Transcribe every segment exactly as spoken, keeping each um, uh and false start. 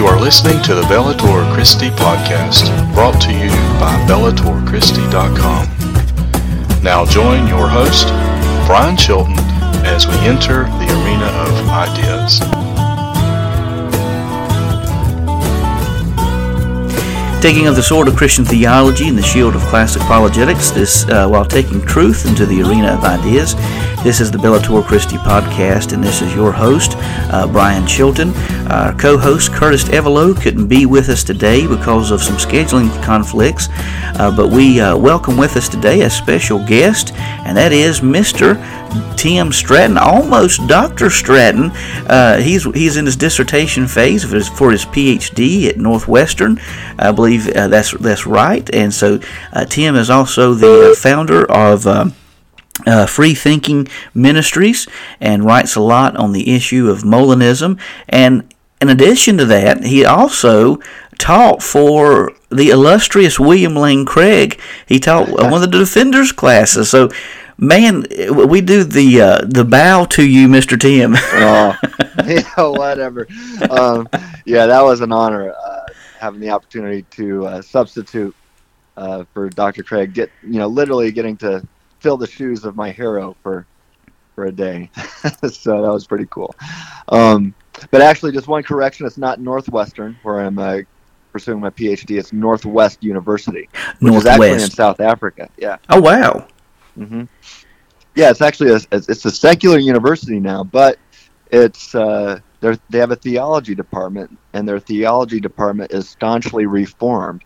You are listening to the Bellator Christi podcast, brought to you by Bellator Christi dot com. Now join your host, Brian Chilton, as we enter the arena of ideas. Taking up the sword of Christian theology and the shield of classic apologetics, this uh, while taking truth into the arena of ideas. This is the Bellator Christi podcast, and this is your host, uh, Brian Chilton. Our co-host, Curtis Evelo, couldn't be with us today because of some scheduling conflicts, uh, but we uh, welcome with us today a special guest, and that is Mister Tim Stratton, almost Doctor Stratton. Uh, he's he's in his dissertation phase for his, for his P H D at Northwestern. I believe uh, that's that's right. And so uh, Tim is also the founder of Uh, Uh, Free Thinking Ministries, and writes a lot on the issue of Molinism. And in addition to that, he also taught for the illustrious William Lane Craig. He taught one of the Defenders classes. So, man, we do the uh, the bow to you, Mister Tim. Oh, yeah, whatever. Um, yeah, that was an honor uh, having the opportunity to uh, substitute uh, for Doctor Craig. Get you know, literally getting to fill the shoes of my hero for for a day. So that was pretty cool. Um, but actually, just one correction. It's not Northwestern, where I'm uh, pursuing my P H D. It's Northwest University, which Northwest. Is actually in South Africa. Yeah. Oh, wow. Mm-hmm. Yeah, it's actually a, it's a secular university now, but it's uh, they have a theology department, and their theology department is staunchly Reformed.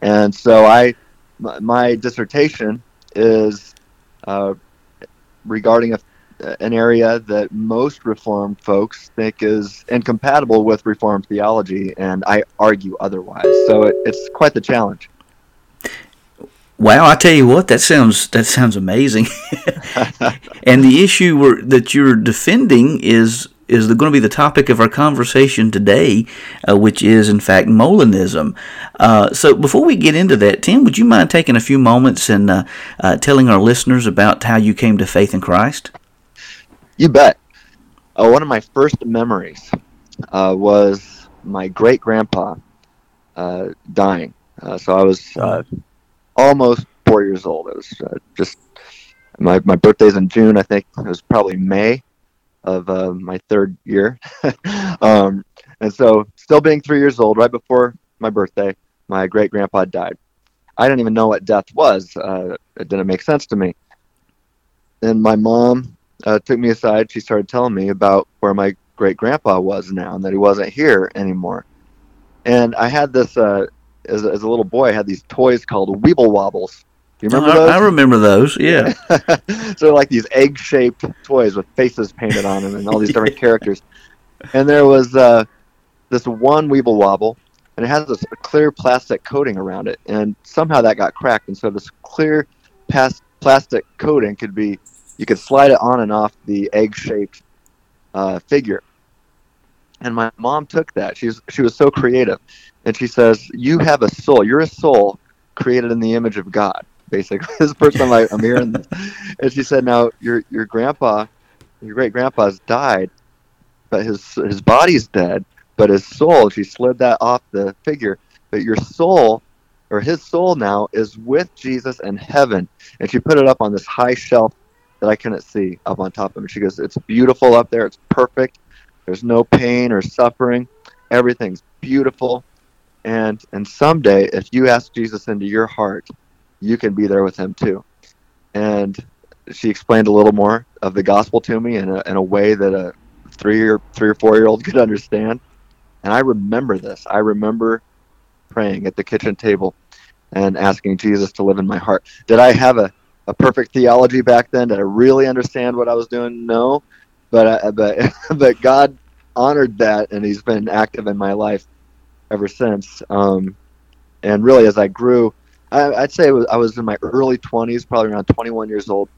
And so I my, my dissertation is Uh, regarding a, an area that most Reformed folks think is incompatible with Reformed theology, and I argue otherwise. So it, it's quite the challenge. Wow, I tell you what, that sounds that sounds amazing. And the issue were, that you're defending is is going to be the topic of our conversation today, uh, which is, in fact, Molinism. Uh, so before we get into that, Tim, would you mind taking a few moments and uh, uh, telling our listeners about how you came to faith in Christ? You bet. Uh, one of my first memories uh, was my great-grandpa uh, dying. Uh, so I was uh, almost four years old. It was uh, just my, my birthday's in June, I think. It was probably May of uh, my third year. um, and so still being three years old, right before my birthday, my great-grandpa died. I didn't even know what death was. Uh, it didn't make sense to me. And my mom uh, took me aside. She started telling me about where my great-grandpa was now and that he wasn't here anymore. And I had this, uh, as, as a little boy, I had these toys called Weeble Wobbles. You remember those? I remember those, yeah. So they're like these egg-shaped toys with faces painted on them and all these different characters. And there was uh, this one Weeble Wobble, and it has this clear plastic coating around it. And somehow that got cracked, and so this clear past plastic coating could be, you could slide it on and off the egg-shaped uh, figure. And my mom took that. She's she was so creative. And she says, "You have a soul. You're a soul created in the image of God." Basically, this is the first time I, I'm hearing this. And she said, "Now your your grandpa, your great grandpa's died, but his his body's dead, but his soul." She slid that off the figure, but your soul, or his soul now, is with Jesus in heaven. And she put it up on this high shelf that I couldn't see up on top of it. She goes, "It's beautiful up there. It's perfect. There's no pain or suffering. Everything's beautiful. And and someday, if you ask Jesus into your heart, you can be there with him too." And she explained a little more of the gospel to me in a, in a way that a three or three or four year old could understand. And I remember this. I remember praying at the kitchen table and asking Jesus to live in my heart. Did I have a, a perfect theology back then? Did I really understand what I was doing? No, but I, but but God honored that, and He's been active in my life ever since. Um, and really, as I grew, I'd say I was in my early twenties, probably around twenty-one years old,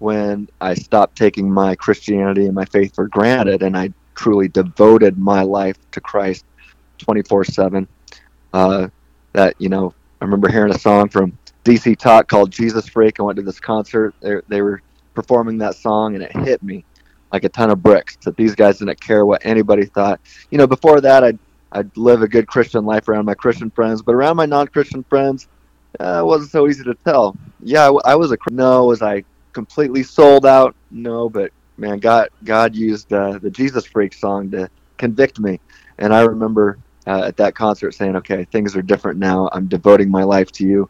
when I stopped taking my Christianity and my faith for granted, and I truly devoted my life to Christ twenty-four seven. Uh, that, you know, I remember hearing a song from D C Talk called "Jesus Freak." I went to this concert. They, they were performing that song, and it hit me like a ton of bricks, that these guys didn't care what anybody thought. You know, before that, I'd I live a good Christian life around my Christian friends, but around my non-Christian friends, uh, it wasn't so easy to tell. Yeah, I, I was a Christian. No, was I completely sold out? No, but man, God God used uh, the Jesus Freak song to convict me. And I remember uh, at that concert saying, okay, things are different now. I'm devoting my life to you.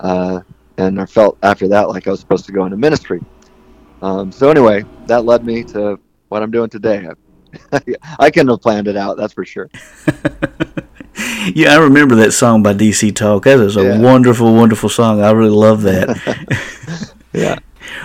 Uh, and I felt after that like I was supposed to go into ministry. Um, so anyway, that led me to what I'm doing today. I, I couldn't have planned it out, that's for sure. Yeah, I remember that song by D C Talk. That is a yeah. wonderful, wonderful song. I really love that. Yeah.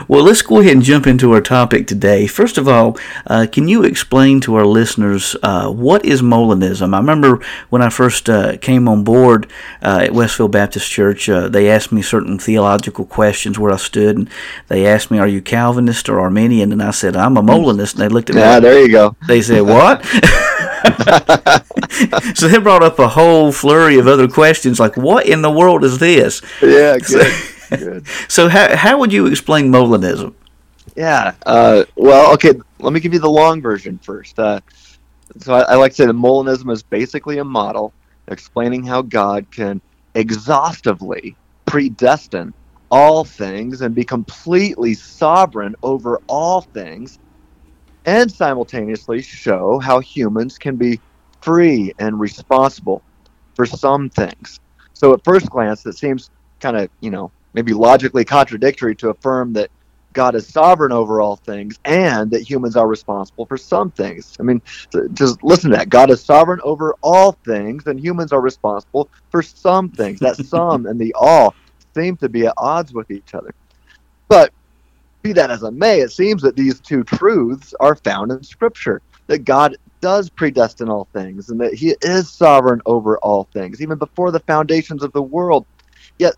Well, let's go ahead and jump into our topic today. First of all, uh, can you explain to our listeners uh, what is Molinism? I remember when I first uh, came on board uh, at Westfield Baptist Church, uh, they asked me certain theological questions where I stood, and they asked me, are you Calvinist or Arminian? And I said, I'm a Molinist. And they looked at me. Yeah, there you go. They said, what? So they brought up a whole flurry of other questions, like, what in the world is this? Yeah, good. So, Good. So how how would you explain Molinism? Yeah, uh, well, okay, let me give you the long version first. Uh, so I, I like to say that Molinism is basically a model explaining how God can exhaustively predestine all things and be completely sovereign over all things and simultaneously show how humans can be free and responsible for some things. So at first glance, it seems kind of, you know, maybe logically contradictory to affirm that God is sovereign over all things and that humans are responsible for some things. I mean, just listen to that. God is sovereign over all things and humans are responsible for some things. That some and the all seem to be at odds with each other. But be that as it may, it seems that these two truths are found in Scripture, that God does predestine all things and that he is sovereign over all things, even before the foundations of the world. Yet,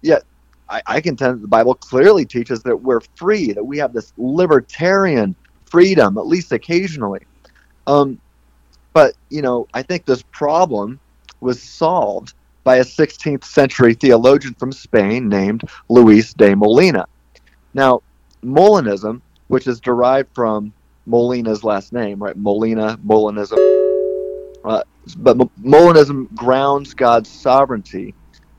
yet, I contend that the Bible clearly teaches that we're free, that we have this libertarian freedom, at least occasionally. Um, but, you know, I think this problem was solved by a sixteenth century theologian from Spain named Luis de Molina. Now, Molinism, which is derived from Molina's last name, right? Molina, Molinism. Uh, but M- Molinism grounds God's sovereignty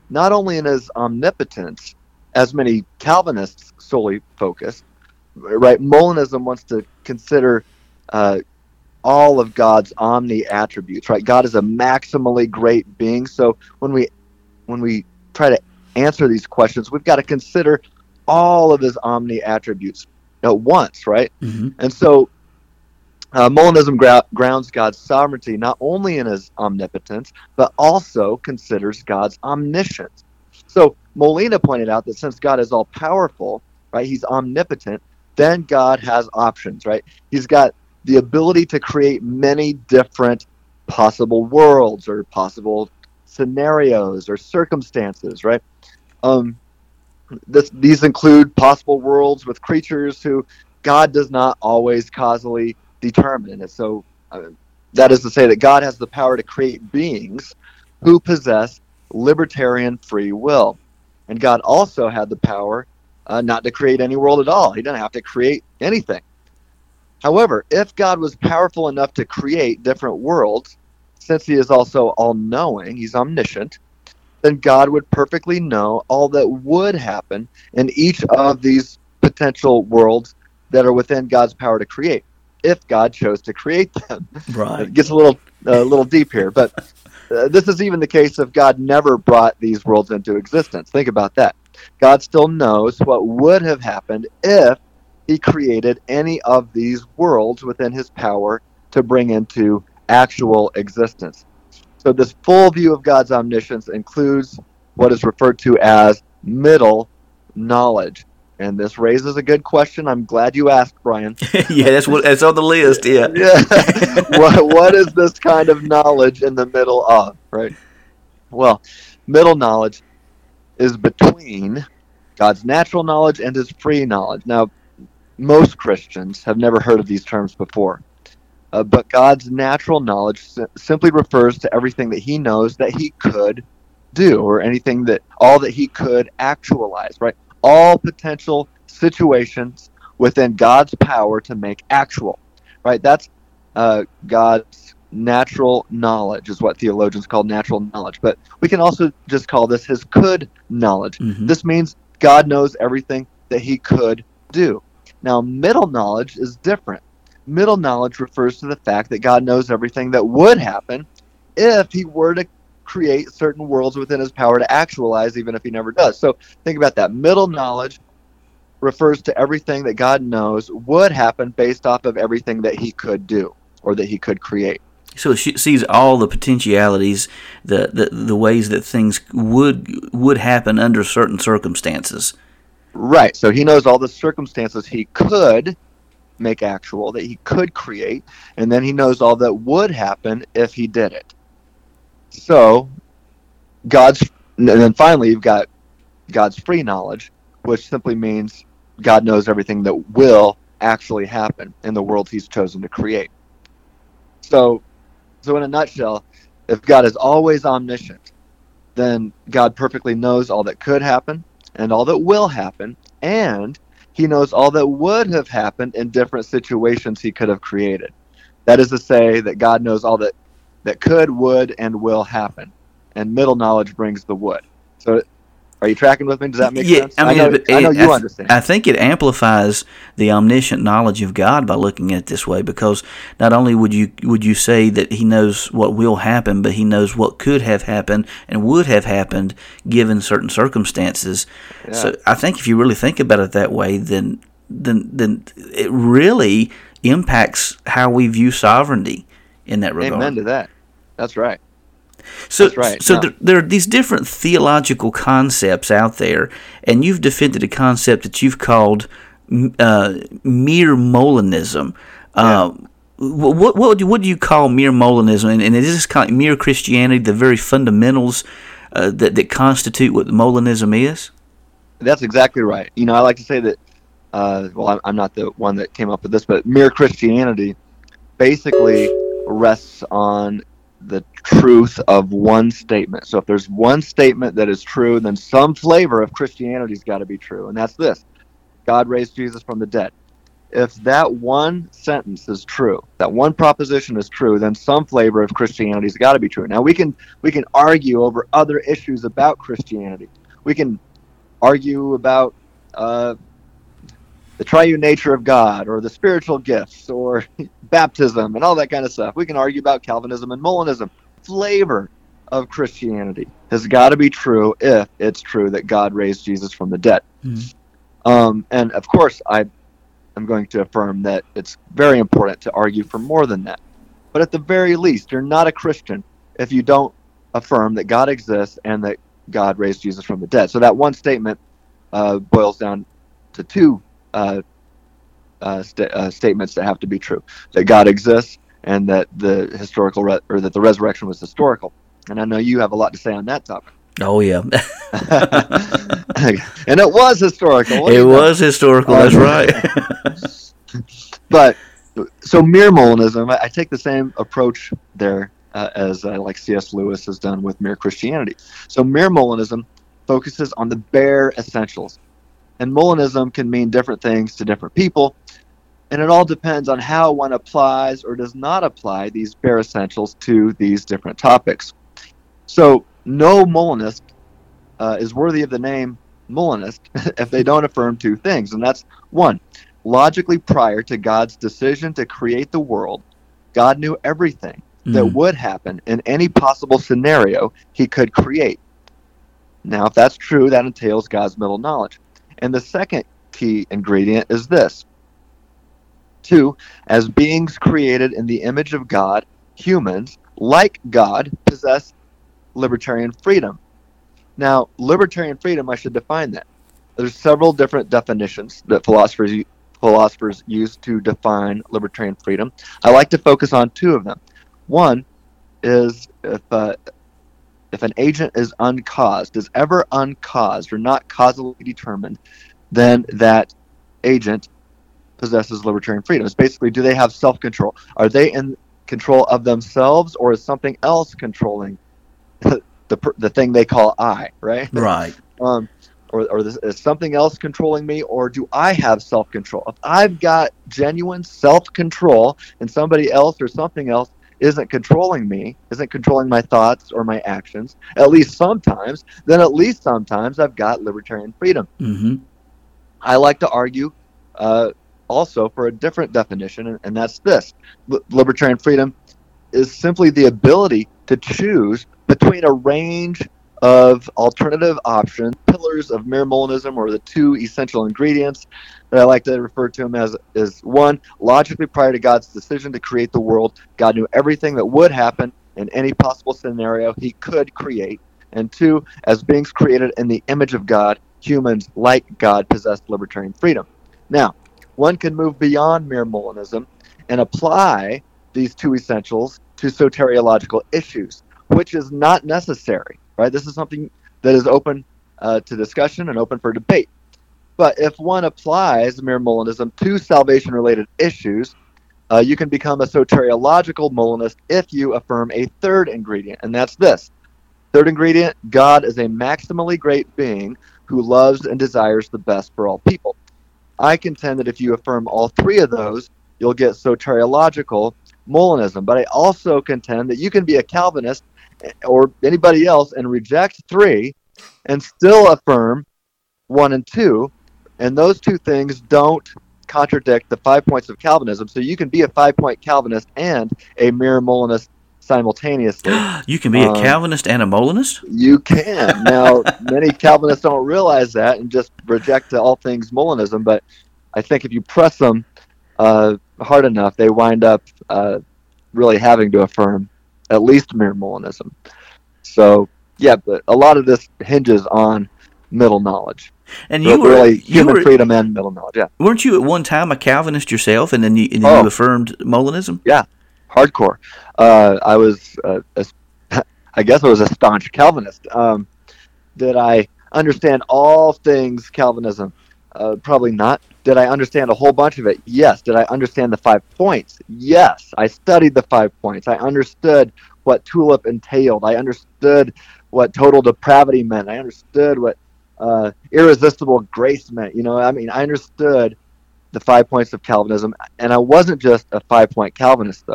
not only in his omnipotence, as many Calvinists solely focus, right? Molinism wants to consider uh, all of God's omni attributes, right? God is a maximally great being. So when we when we try to answer these questions, we've got to consider all of his omni attributes at once, right? Mm-hmm. And so uh, Molinism gra- grounds God's sovereignty not only in his omnipotence, but also considers God's omniscience. So Molina pointed out that since God is all-powerful, right, he's omnipotent, then God has options, right? He's got the ability to create many different possible worlds or possible scenarios or circumstances, right? Um, this, these include possible worlds with creatures who God does not always causally determine. And so uh, that is to say that God has the power to create beings who possess libertarian free will. And God also had the power uh, not to create any world at all. He didn't have to create anything. However, if God was powerful enough to create different worlds, since he is also all-knowing, he's omniscient, then God would perfectly know all that would happen in each of these potential worlds that are within God's power to create, if God chose to create them. Right. It gets a little, uh, little deep here, but... Uh, this is even the case if God never brought these worlds into existence. Think about that. God still knows what would have happened if he created any of these worlds within his power to bring into actual existence. So this full view of God's omniscience includes what is referred to as middle knowledge. And this raises a good question. I'm glad you asked, Brian. yeah, that's what that's on the list. Yeah. yeah. what, what is this kind of knowledge in the middle of, right? Well, middle knowledge is between God's natural knowledge and his free knowledge. Now, most Christians have never heard of these terms before, uh, but God's natural knowledge sim- simply refers to everything that he knows that he could do, or anything that all that he could actualize, right? All potential situations within God's power to make actual, right? That's uh, God's natural knowledge, is what theologians call natural knowledge. But we can also just call this his could knowledge. Mm-hmm. This means God knows everything that he could do. Now, middle knowledge is different. Middle knowledge refers to the fact that God knows everything that would happen if he were to create certain worlds within his power to actualize, even if he never does. So think about that. Middle knowledge refers to everything that God knows would happen based off of everything that he could do or that he could create. So it sees all the potentialities, the, the the ways that things would would happen under certain circumstances. Right. So he knows all the circumstances he could make actual, that he could create, and then he knows all that would happen if he did it. So God's, and then finally you've got God's free knowledge, which simply means God knows everything that will actually happen in the world he's chosen to create. So so in a nutshell, if God is always omniscient, then God perfectly knows all that could happen and all that will happen, and he knows all that would have happened in different situations he could have created. That is to say that God knows all that, that could, would, and will happen. And middle knowledge brings the would. So are you tracking with me? Does that make yeah, sense? I, mean, I know, it, I know you I th- understand. I think it amplifies the omniscient knowledge of God by looking at it this way, because not only would you would you say that he knows what will happen, but he knows what could have happened and would have happened given certain circumstances. Yeah. So I think if you really think about it that way, then then then it really impacts how we view sovereignty in that regard. Amen to that. That's right. So, right. so no. there, there are these different theological concepts out there, and you've defended a concept that you've called uh, mere Molinism. Yeah. Uh, what, what, what do you call mere Molinism? And, and is this kind of mere Christianity, the very fundamentals uh, that, that constitute what Molinism is? That's exactly right. You know, I like to say that, uh, well, I'm not the one that came up with this, but mere Christianity basically rests on the truth of one statement. So if there's one statement that is true, then some flavor of Christianity's got to be true, and that's this: God raised Jesus from the dead. If that one sentence is true, that one proposition is true, then some flavor of Christianity's got to be true. Now we can we can argue over other issues about Christianity. We can argue about uh, the triune nature of God, or the spiritual gifts, or baptism, and all that kind of stuff. We can argue about Calvinism and Molinism. Flavor of Christianity has got to be true if it's true that God raised Jesus from the dead. Mm-hmm. Um, and of course, I am going to affirm that it's very important to argue for more than that. But at the very least, you're not a Christian if you don't affirm that God exists and that God raised Jesus from the dead. So that one statement uh, boils down to two Uh, uh, st- uh, statements that have to be true: that God exists and that the historical re- or that the resurrection was historical. And I know you have a lot to say on that topic. Oh yeah, and it was historical. It was know? historical. Uh, that's right. But so mere Molinism, I, I take the same approach there uh, as uh, like C S Lewis has done with mere Christianity. So mere Molinism focuses on the bare essentials. And Molinism can mean different things to different people, and it all depends on how one applies or does not apply these bare essentials to these different topics. So no Molinist uh, is worthy of the name Molinist if they don't affirm two things, and that's, one, logically prior to God's decision to create the world, God knew everything mm-hmm. that would happen in any possible scenario he could create. Now, if that's true, that entails God's middle knowledge. And the second key ingredient is this: two, as beings created in the image of God, humans, like God, possess libertarian freedom. Now, libertarian freedom, I should define that. There's several different definitions that philosophers philosophers use to define libertarian freedom. I like to focus on two of them. One is if uh, If an agent is uncaused, is ever uncaused or not causally determined, then that agent possesses libertarian freedom. It's basically, do they have self-control? Are they in control of themselves, or is something else controlling the the, the thing they call I, right? Right. Um, or or this, is something else controlling me, or do I have self-control? If I've got genuine self-control and somebody else or something else isn't controlling me, isn't controlling my thoughts or my actions, at least sometimes, then at least sometimes I've got libertarian freedom. Mm-hmm. I like to argue uh, also for a different definition, and, and that's this. L- libertarian freedom is simply the ability to choose between a range of alternative options, pillars of mere Molinism, or the two essential ingredients that I like to refer to them as, is one, logically prior to God's decision to create the world, God knew everything that would happen in any possible scenario he could create. And two, as beings created in the image of God, humans, like God, possess libertarian freedom. Now, one can move beyond mere Molinism and apply these two essentials to soteriological issues, which is not necessary, right? This is something that is open uh, to discussion and open for debate. But if one applies mere Molinism to salvation-related issues, uh, you can become a soteriological Molinist if you affirm a third ingredient, and that's this. Third ingredient, God is a maximally great being who loves and desires the best for all people. I contend that if you affirm all three of those, you'll get soteriological Molinism. But I also contend that you can be a Calvinist or anybody else and reject three and still affirm one and two, and those two things don't contradict the five points of Calvinism. So you can be a five-point Calvinist and a mere Molinist simultaneously. You can be um, a Calvinist and a Molinist? You can. Now, many Calvinists don't realize that and just reject all things Molinism, but I think if you press them uh, hard enough, they wind up uh, really having to affirm at least mere Molinism. So, yeah, but a lot of this hinges on middle knowledge. And you so were really human you were, freedom and middle knowledge. Yeah, weren't you at one time a Calvinist yourself, and then you, and oh, you affirmed Molinism? Yeah, hardcore. Uh, I was, uh, a, I guess, I was a staunch Calvinist. Um, did I understand all things Calvinism? Uh, probably not. Did I understand a whole bunch of it? Yes. Did I understand the five points? Yes. I studied the five points. I understood what TULIP entailed. I understood what total depravity meant. I understood what uh, irresistible grace meant. You know, I mean, I understood the five points of Calvinism, and I wasn't just a five-point Calvinist, though.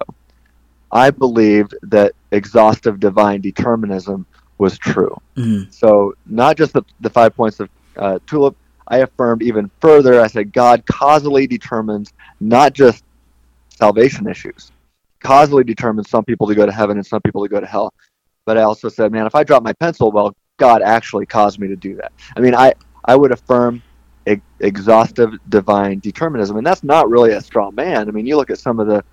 I believed that exhaustive divine determinism was true. Mm-hmm. So not just the, the five points of uh, TULIP, I affirmed even further. I said God causally determines not just salvation issues, causally determines some people to go to heaven and some people to go to hell. But I also said, man, if I drop my pencil, well, God actually caused me to do that. I mean, I, I would affirm ex- exhaustive divine determinism, and that's not really a straw man. I mean, you look at some of the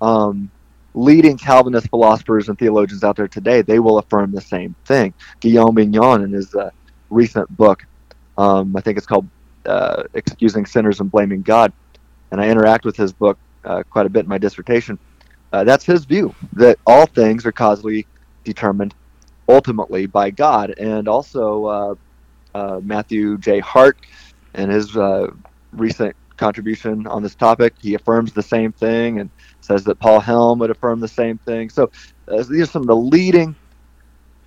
um, leading Calvinist philosophers and theologians out there today, they will affirm the same thing. Guillaume Bignon, in his uh, recent book, Um, I think it's called uh, Excusing Sinners and Blaming God. And I interact with his book uh, quite a bit in my dissertation. Uh, that's his view, that all things are causally determined ultimately by God. And also uh, uh, Matthew J. Hart, and his uh, recent contribution on this topic, he affirms the same thing and says that Paul Helm would affirm the same thing. So uh, these are some of the leading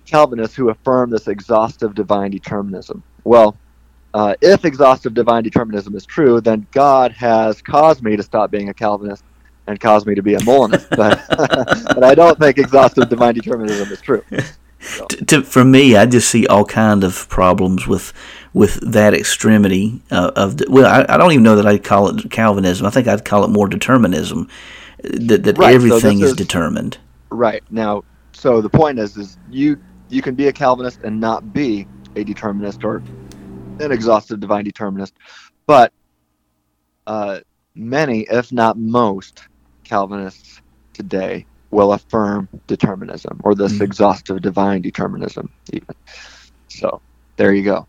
Calvinists who affirm this exhaustive divine determinism. Well, Uh, if exhaustive divine determinism is true, then God has caused me to stop being a Calvinist and caused me to be a Molinist. But, but I don't think exhaustive divine determinism is true. So. To, to, for me, I just see all kinds of problems with with that extremity uh, of. Well, I, I don't even know that I'd call it Calvinism. I think I'd call it more determinism, that, that right, everything so is, is determined. Right. Now, so the point is, is you you can be a Calvinist and not be a determinist or an exhaustive divine determinist, but uh, many, if not most, Calvinists today will affirm determinism, or this mm-hmm. exhaustive divine determinism even. So there you go.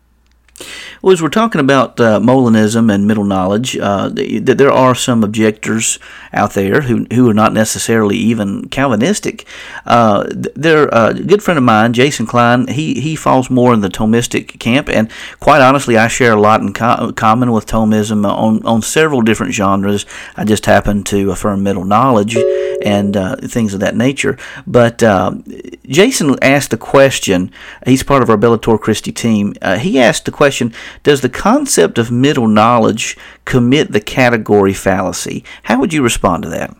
Well, as we're talking about uh, Molinism and middle knowledge, uh, th- th- there are some objectors out there who who are not necessarily even Calvinistic. Uh, th- they're uh, a good friend of mine, Jason Klein. He he falls more in the Thomistic camp, and quite honestly, I share a lot in co- common with Thomism on, on several different genres. I just happen to affirm middle knowledge and uh, things of that nature. But uh, Jason asked a question. He's part of our Bellator Christi team. Uh, he asked the question, does the concept of middle knowledge commit the category fallacy? How would you respond to that?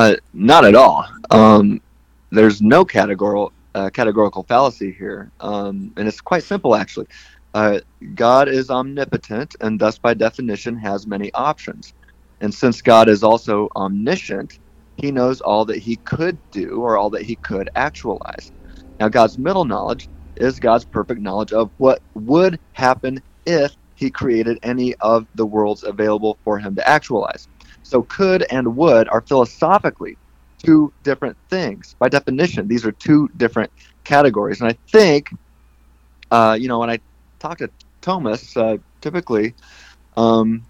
Uh, not at all. Um, there's no categorical uh, categorical fallacy here, um, and it's quite simple, actually. Uh, God is omnipotent, and thus, by definition, has many options. And since God is also omniscient, he knows all that he could do or all that he could actualize. Now, God's middle knowledge is God's perfect knowledge of what would happen if he created any of the worlds available for him to actualize. So could and would are philosophically two different things. By definition, these are two different categories. And I think, uh, you know, when I talk to Thomas, uh, typically, um,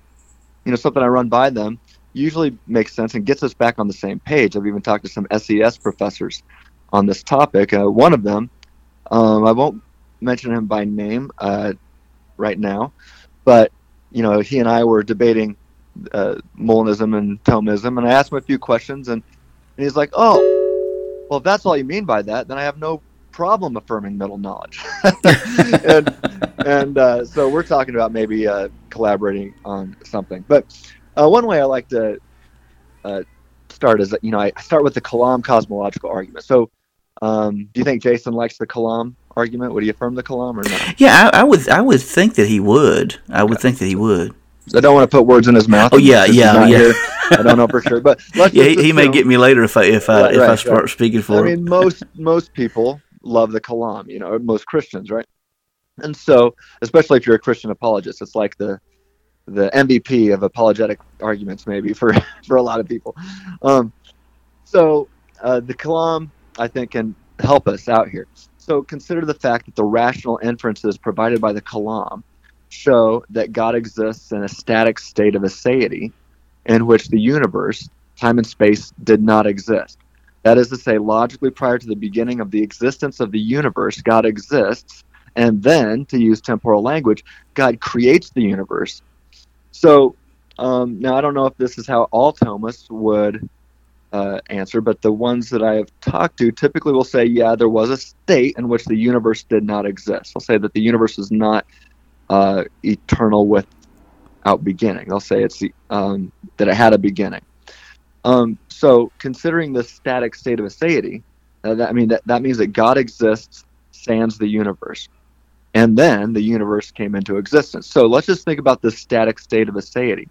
you know, something I run by them usually makes sense and gets us back on the same page. I've even talked to some S E S professors on this topic. Uh, one of them, um, I won't mention him by name uh, right now, but, you know, he and I were debating Uh, Molinism and Thomism, and I asked him a few questions, and, and he's like, "Oh, well, if that's all you mean by that, then I have no problem affirming middle knowledge." and and uh, so we're talking about maybe uh, collaborating on something. But uh, one way I like to uh, start is, you know, I start with the Kalam cosmological argument. So, um, do you think Jason likes the Kalam argument? Would he affirm the Kalam or not? Yeah, I, I would. I would think that he would. I would okay. think that he would. I don't want to put words in his mouth. Oh yeah, yeah, yeah. Here. I don't know for sure, but let's yeah, he, he may get me later if I if I right, if right, I start right. speaking for I him. I mean, most most people love the Kalam, you know, most Christians, right? And so, especially if you're a Christian apologist, it's like the the M V P of apologetic arguments, maybe for for a lot of people. Um, so uh, the Kalam, I think, can help us out here. So consider the fact that the rational inferences provided by the Kalam show that God exists in a static state of aseity in which the universe, time and space, did not exist. That is to say, logically prior to the beginning of the existence of the universe, God exists, and then, to use temporal language, God creates the universe. So, um, now I don't know if this is how all Thomists would uh, answer, but the ones that I have talked to typically will say, yeah, there was a state in which the universe did not exist. They'll say that the universe is not Uh, eternal without beginning. They'll say it's the, um, that it had a beginning. Um, so considering the static state of aseity, uh, that, I mean, that, that means that God exists, sans the universe. And then the universe came into existence. So let's just think about the static state of aseity.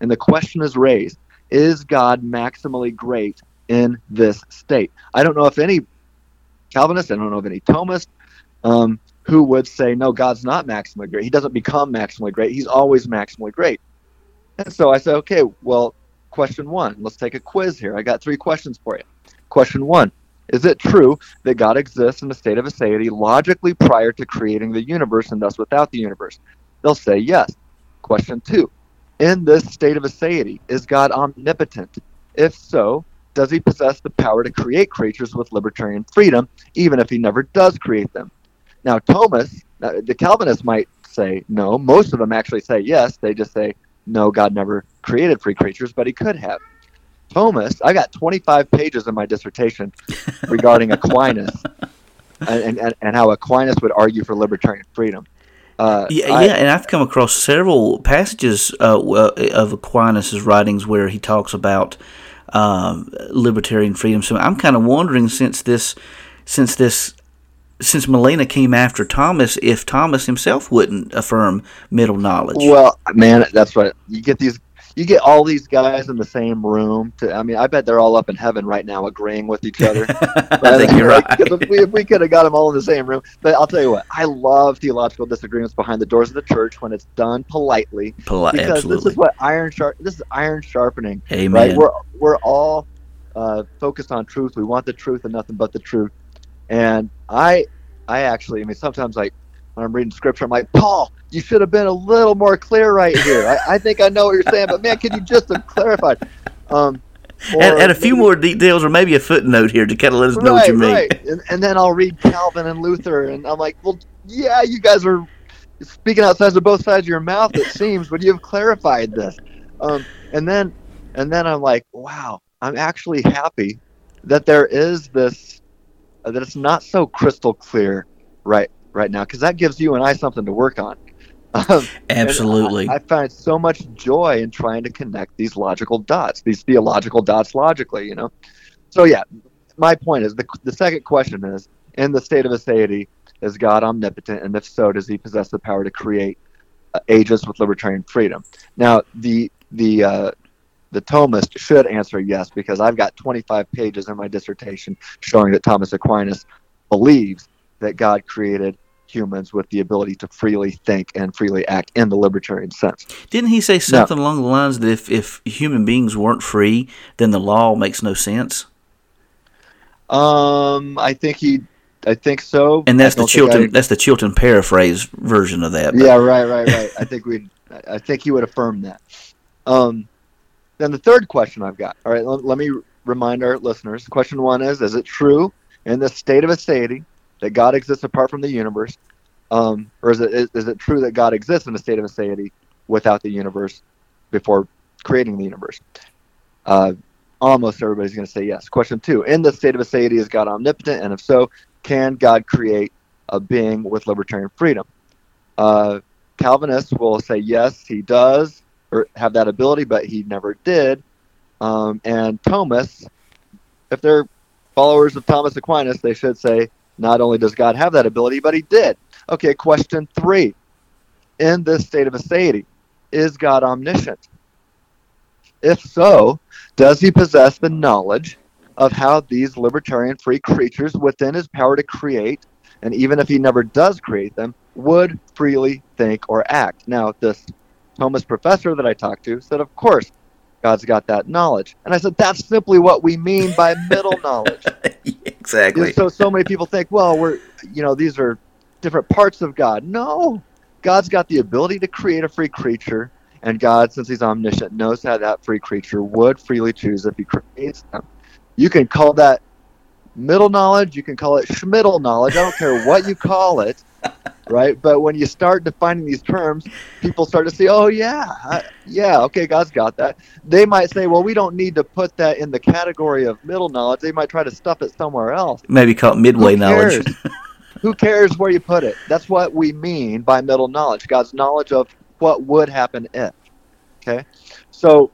And the question is raised, is God maximally great in this state? I don't know if any Calvinist, I don't know if any Thomist, um, who would say, no, God's not maximally great. He doesn't become maximally great. He's always maximally great. And so I said, okay, well, question one, let's take a quiz here. I got three questions for you. Question one, is it true that God exists in the state of aseity logically prior to creating the universe and thus without the universe? They'll say yes. Question two, in this state of aseity, is God omnipotent? If so, does he possess the power to create creatures with libertarian freedom, even if he never does create them? Now, Thomas, the Calvinists might say no. Most of them actually say yes. They just say, no, God never created free creatures, but he could have. Thomas, I got twenty-five pages in my dissertation regarding Aquinas and, and, and how Aquinas would argue for libertarian freedom. Uh, yeah, I, yeah, and I've come across several passages uh, of Aquinas' writings where he talks about um, libertarian freedom. So I'm kind of wondering, since this, since this, since Molina came after Thomas, if Thomas himself wouldn't affirm middle knowledge. Well, man, that's right. You get these, you get all these guys in the same room. To, I mean, I bet they're all up in heaven right now agreeing with each other. But I think you're right. If we, if we could have got them all in the same room. But I'll tell you what, I love theological disagreements behind the doors of the church when it's done politely. Polite, because absolutely. This is what iron sharp. This is iron sharpening. Amen. Right? We're we're all uh, focused on truth. We want the truth and nothing but the truth. And I, I actually, I mean, sometimes like when I'm reading scripture, I'm like, Paul, you should have been a little more clear right here. I, I think I know what you're saying, but man, could you just have clarified? Um, or, and, and a few maybe, more details, or maybe a footnote here to kind of let us right, know what you mean. Right. And, and then I'll read Calvin and Luther, and I'm like, well, yeah, you guys are speaking outside of both sides of your mouth, it seems, but you've clarified this. Um, and then, and then I'm like, wow, I'm actually happy that there is this. That it's not so crystal clear right right now, because that gives you and I something to work on. Um, Absolutely. I, I find so much joy in trying to connect these logical dots, these theological dots logically, you know. So, yeah, my point is, the, the second question is, in the state of aseity, is God omnipotent? And if so, does he possess the power to create uh, ages with libertarian freedom? Now, the the uh, the Thomist should answer yes, because I've got twenty-five pages in my dissertation showing that Thomas Aquinas believes that God created humans with the ability to freely think and freely act in the libertarian sense. Didn't he say something now, along the lines that if, if human beings weren't free, then the law makes no sense? Um, I think he... I think so. And that's the Chilton. That's the Chilton paraphrase version of that. But. Yeah, right, right, right. I think we. I think he would affirm that. Um, then the third question I've got. All right, let, let me remind our listeners. Question one is: is it true in the state of aseity that God exists apart from the universe, um, or is it is it true that God exists in the state of aseity without the universe before creating the universe? Uh, almost everybody's going to say yes. Question two: in the state of aseity, is God omnipotent, and if so, can God create a being with libertarian freedom? Uh, Calvinists will say, yes, he does, or have that ability, but he never did. Um, and Thomists, if they're followers of Thomas Aquinas, they should say, not only does God have that ability, but he did. Okay, question three. In this state of aseity, is God omniscient? If so, does he possess the knowledge of how these libertarian free creatures within his power to create, and even if he never does create them, would freely think or act? Now, this Thomas professor that I talked to said, of course, God's got that knowledge. And I said, that's simply what we mean by middle knowledge. Exactly. So, so many people think, well, we're, you know, these are different parts of God. No, God's got the ability to create a free creature, and God, since he's omniscient, knows how that free creature would freely choose if he creates them. You can call that middle knowledge. You can call it schmiddle knowledge. I don't care what you call it, right? But when you start defining these terms, people start to say, oh, yeah, I, yeah, okay, God's got that. They might say, well, we don't need to put that in the category of middle knowledge. They might try to stuff it somewhere else. Maybe call it midway knowledge. Who cares where you put it? That's what we mean by middle knowledge, God's knowledge of what would happen if. Okay? So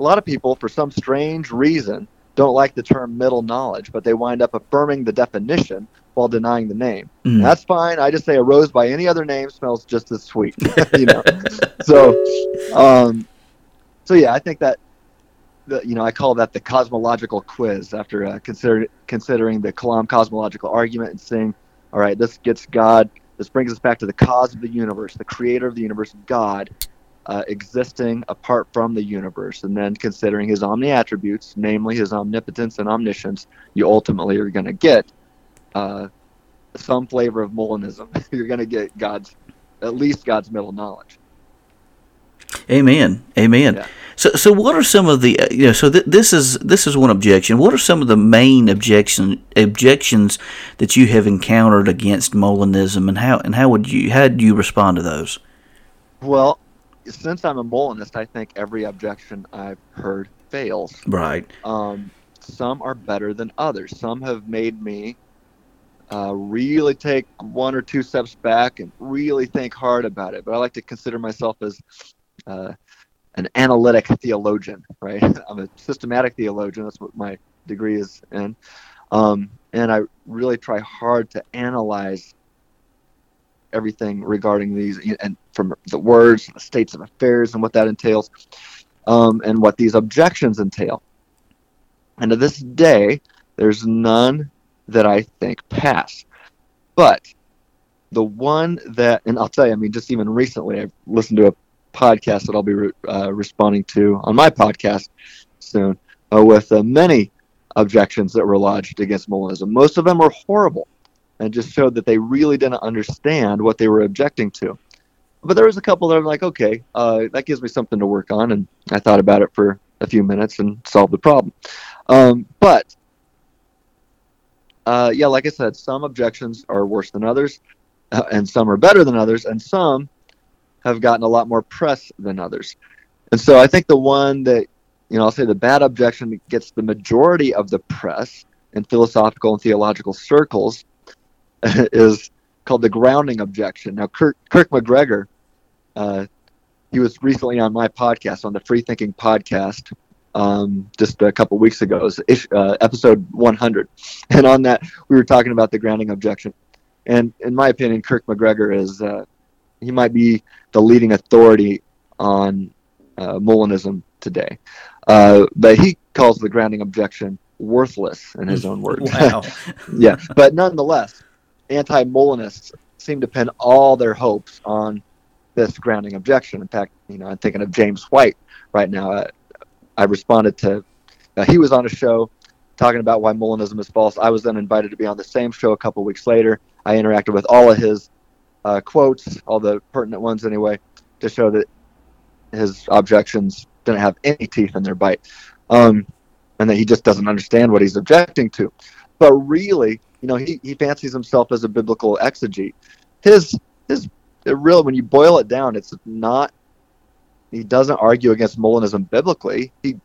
a lot of people, for some strange reason, don't like the term middle knowledge, but they wind up affirming the definition while denying the name. Mm. That's fine. I just say a rose by any other name smells just as sweet. You know, so, um, so yeah, I think that, the, you know, I call that the cosmological quiz after uh, consider, considering the Kalam cosmological argument and saying, all right, this gets God, this brings us back to the cause of the universe, the creator of the universe, God, Uh, existing apart from the universe, and then considering his omni-attributes, namely his omnipotence and omniscience, you ultimately are going to get uh, some flavor of Molinism. You're going to get God's, at least God's middle knowledge. Amen. Amen. Yeah. So, so what are some of the uh, you know? So th- this is this is one objection. What are some of the main objection objections that you have encountered against Molinism, and how and how would you how do you respond to those? Well, since I'm a Molinist, I think every objection I've heard fails. Right. Um, some are better than others. Some have made me uh, really take one or two steps back and really think hard about it. But I like to consider myself as uh, an analytic theologian, right? I'm a systematic theologian. That's what my degree is in. Um, and I really try hard to analyze everything regarding these, and from the words, the states of affairs, and what that entails, um, and what these objections entail. And to this day, there's none that I think pass. But the one that, and I'll tell you, I mean, just even recently, I've listened to a podcast that I'll be re- uh, responding to on my podcast soon, uh, with uh, many objections that were lodged against Molinism. Most of them were horrible, and just showed that they really didn't understand what they were objecting to. But there was a couple that I'm like, okay, uh, that gives me something to work on, and I thought about it for a few minutes and solved the problem. Um, but, uh, yeah, like I said, some objections are worse than others, uh, and some are better than others, and some have gotten a lot more press than others. And so I think the one that, you know, I'll say the bad objection that gets the majority of the press in philosophical and theological circles is called the grounding objection. Now, Kirk, Kirk McGregor uh, he was recently on my podcast, on the Free Thinking podcast, um, just a couple weeks ago. It was uh, episode one hundred. And on that, we were talking about the grounding objection. And in my opinion, Kirk McGregor is, uh, he might be the leading authority on uh, Molinism today. Uh, but he calls the grounding objection worthless, in his own words. Wow. Yeah. But nonetheless, anti-Molinists seem to pin all their hopes on this grounding objection. In fact, you know, I'm thinking of James White right now. I, I responded to, uh, he was on a show talking about why Molinism is false. I was then invited to be on the same show a couple weeks later. I interacted with all of his uh, quotes, all the pertinent ones anyway, to show that his objections didn't have any teeth in their bite, um, and that he just doesn't understand what he's objecting to. But really, you know, he, he fancies himself as a biblical exegete. His, his real, when you boil it down, it's not, he doesn't argue against Molinism biblically. He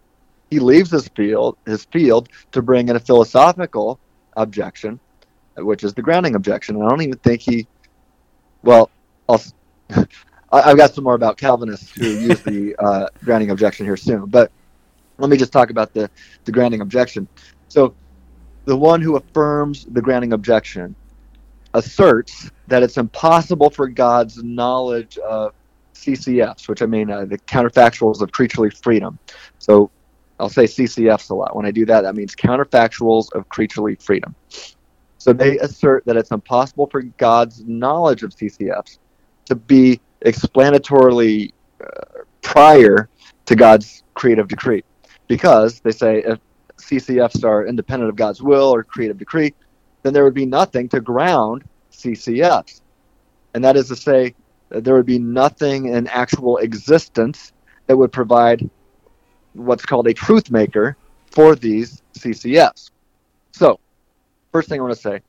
he leaves his field his field to bring in a philosophical objection, which is the grounding objection. And I don't even think he, well, I'll, I've got some more about Calvinists who use the uh, grounding objection here soon. But let me just talk about the, the grounding objection. So the one who affirms the grounding objection asserts that it's impossible for God's knowledge of C C Fs, which I mean uh, the counterfactuals of creaturely freedom. So I'll say C C Fs a lot. When I do that, that means counterfactuals of creaturely freedom. So they assert that it's impossible for God's knowledge of C C Fs to be explanatorily uh, prior to God's creative decree, because they say if C C Fs are independent of God's will or creative decree, then there would be nothing to ground C C Fs. And that is to say, there would be nothing in actual existence that would provide what's called a truth maker for these C C Fs. So, first thing I want to say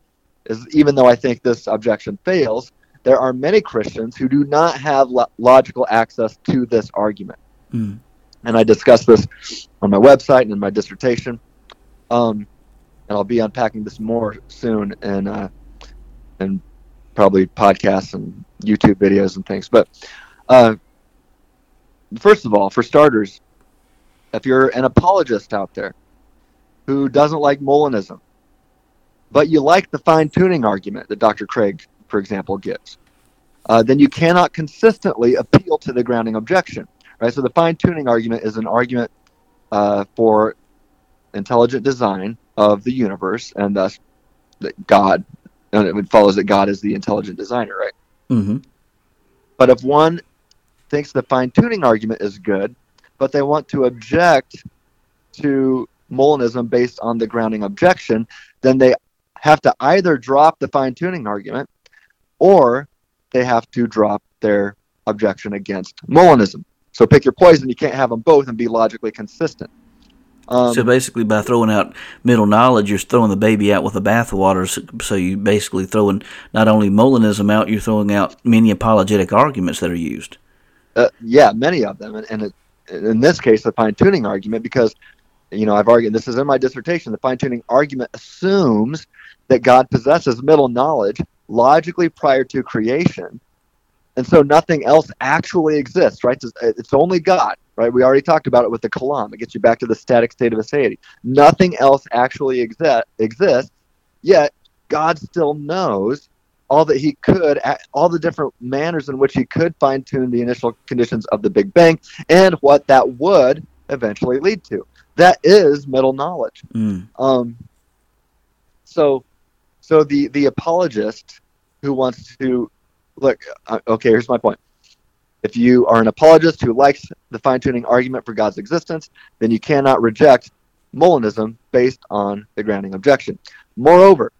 is, even though I think this objection fails, there are many Christians who do not have lo- logical access to this argument. Mm. And I discuss this on my website and in my dissertation. Um, and I'll be unpacking this more soon in, uh, in probably podcasts and YouTube videos and things. But uh, first of all, for starters, if you're an apologist out there who doesn't like Molinism, but you like the fine-tuning argument that Doctor Craig, for example, gives, uh, then you cannot consistently appeal to the grounding objection. Right? So the fine-tuning argument is an argument uh, for intelligent design of the universe, and thus that God, and it follows that God is the intelligent designer, right? Mm-hmm. But if one thinks the fine-tuning argument is good, but they want to object to Molinism based on the grounding objection, then they have to either drop the fine-tuning argument, or they have to drop their objection against Molinism. So pick your poison. You can't have them both and be logically consistent. Um, so basically, by throwing out middle knowledge, you're throwing the baby out with the bathwater. So you basically throwing not only Molinism out, you're throwing out many apologetic arguments that are used. Uh, yeah, many of them, and, and it, in this case, the fine-tuning argument, because you know I've argued this is in my dissertation. The fine-tuning argument assumes that God possesses middle knowledge logically prior to creation, and so nothing else actually exists. Right? It's only God. Right, we already talked about it with the Kalam. It gets you back to the static state of aseity. Nothing else actually exi- exists, yet God still knows all that he could, all the different manners in which he could fine-tune the initial conditions of the Big Bang and what that would eventually lead to. That is middle knowledge. Mm. Um, so so the, the apologist who wants to, look, okay, here's my point. If you are an apologist who likes the fine-tuning argument for God's existence, then you cannot reject Molinism based on the grounding objection. Moreover,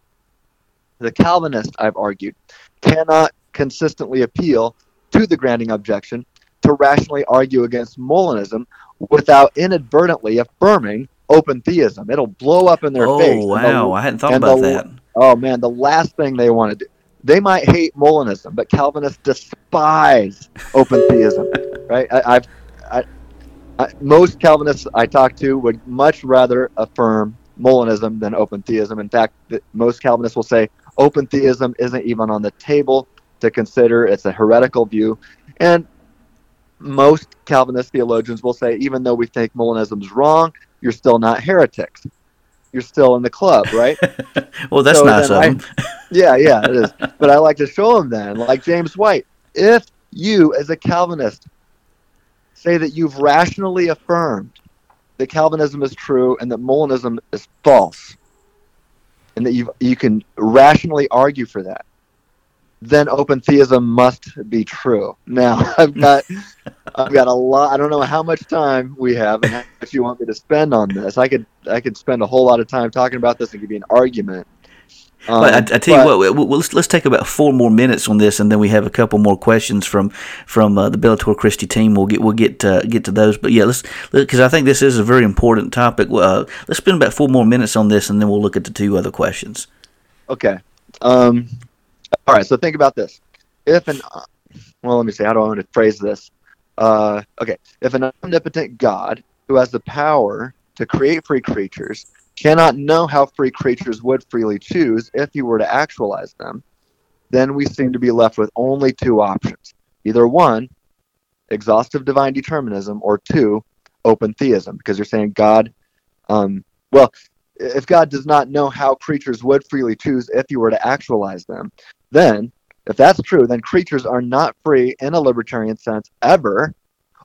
the Calvinist, I've argued, cannot consistently appeal to the grounding objection to rationally argue against Molinism without inadvertently affirming open theism. It'll blow up in their oh, face. Oh, wow, the, I hadn't thought about the, that. Oh, man, the last thing they want to do. They might hate Molinism, but Calvinists despise open theism, right? I, I've, I, I, most Calvinists I talk to would much rather affirm Molinism than open theism. In fact, the, most Calvinists will say open theism isn't even on the table to consider. It's a heretical view. And most Calvinist theologians will say, even though we think Molinism's wrong, you're still not heretics. You're still in the club, right? Well, that's so nice of them. Yeah, yeah, it is. But I like to show them then, like James White, if you as a Calvinist say that you've rationally affirmed that Calvinism is true and that Molinism is false, and that you you can rationally argue for that, then open theism must be true. Now, I've got I've got a lot. I don't know how much time we have and how much you want me to spend on this. I could I could spend a whole lot of time talking about this and give you an argument. Um, well, I, I tell but, you what, we'll, let's let's take about four more minutes on this, and then we have a couple more questions from from uh, the Bellator Christi team. We'll get we'll get uh, get to those, but yeah, let's because I think this is a very important topic. Uh, let's spend about four more minutes on this, and then we'll look at the two other questions. Okay. Um, all right. So think about this. If an well, let me see. How do I want to phrase this? Uh, okay. If an omnipotent God who has the power to create free creatures cannot know how free creatures would freely choose if he were to actualize them, then we seem to be left with only two options. Either one, exhaustive divine determinism, or two, open theism, because you're saying God, um, well, if God does not know how creatures would freely choose if he were to actualize them, then, if that's true, then creatures are not free in a libertarian sense ever,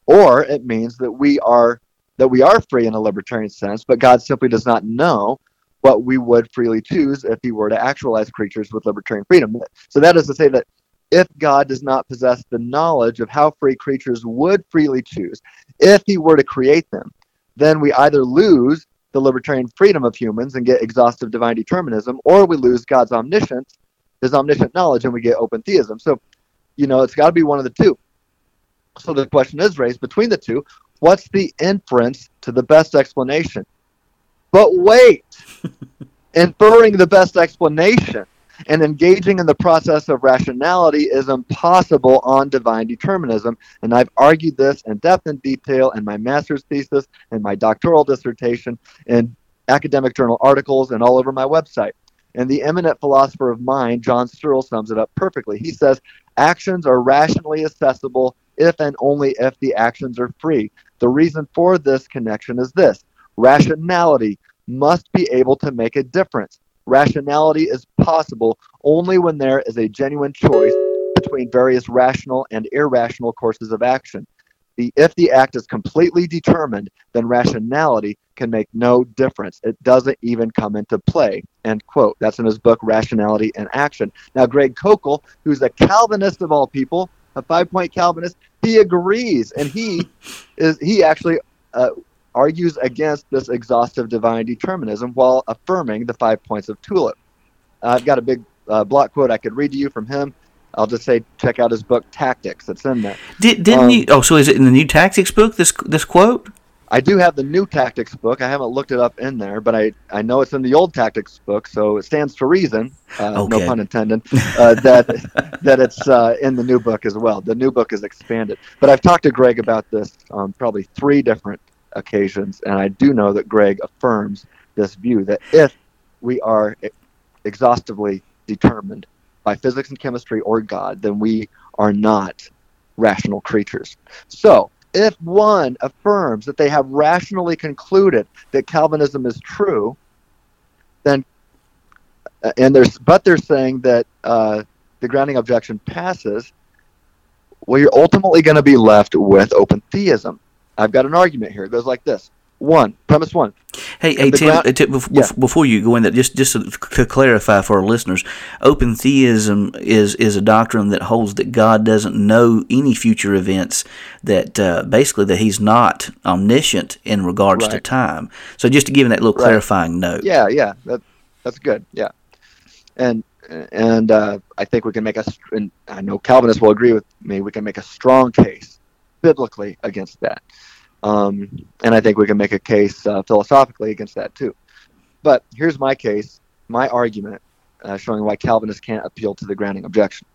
or it means that we are that we are free in a libertarian sense, but God simply does not know what we would freely choose if he were to actualize creatures with libertarian freedom. So that is to say that if God does not possess the knowledge of how free creatures would freely choose, if he were to create them, then we either lose the libertarian freedom of humans and get exhaustive divine determinism, or we lose God's omniscience, his omniscient knowledge, and we get open theism. So, you know, it's got to be one of the two. So the question is raised between the two, what's the inference to the best explanation? But wait, inferring the best explanation and engaging in the process of rationality is impossible on divine determinism. And I've argued this in depth and detail in my master's thesis and my doctoral dissertation and academic journal articles and all over my website. And the eminent philosopher of mind, John Searle, sums it up perfectly. He says, actions are rationally accessible if and only if the actions are free. The reason for this connection is this. Rationality must be able to make a difference. Rationality is possible only when there is a genuine choice between various rational and irrational courses of action. The, if the act is completely determined, then rationality can make no difference. It doesn't even come into play, end quote. That's in his book, Rationality in Action. Now, Greg Kokel, who's a Calvinist of all people, a five-point Calvinist, he agrees, and he is he actually uh, argues against this exhaustive divine determinism while affirming the five points of Tulip. Uh, I've got a big uh, block quote I could read to you from him. I'll just say, check out his book, Tactics. It's in there. Did, didn't um, you? Oh, so is it in the New Tactics book, this this quote? I do have the New Tactics book. I haven't looked it up in there, but I, I know it's in the Old Tactics book, so it stands to reason, uh, okay. no pun intended, uh, that that it's uh, in the new book as well. The new book is expanded. But I've talked to Greg about this on um, probably three different occasions, and I do know that Greg affirms this view that if we are exhaustively determined by physics and chemistry or God, then we are not rational creatures. So, if one affirms that they have rationally concluded that Calvinism is true, then and there's but they're saying that uh, the grounding objection passes, well, you're ultimately going to be left with open theism. I've got an argument here. It goes like this. One, premise one. Hey, hey Tim, ground- Tim before, yeah. before you go in there, just, just to clarify for our listeners, open theism is, is a doctrine that holds that God doesn't know any future events, that uh, basically that he's not omniscient in regards right. to time. So just to give that little right. clarifying note. Yeah, yeah, that, that's good, yeah. And and uh, I think we can make a, and I know Calvinists will agree with me, we can make a strong case biblically against that. Um, and I think we can make a case uh, philosophically against that too. But here's my case, my argument, uh, showing why Calvinists can't appeal to the grounding objection.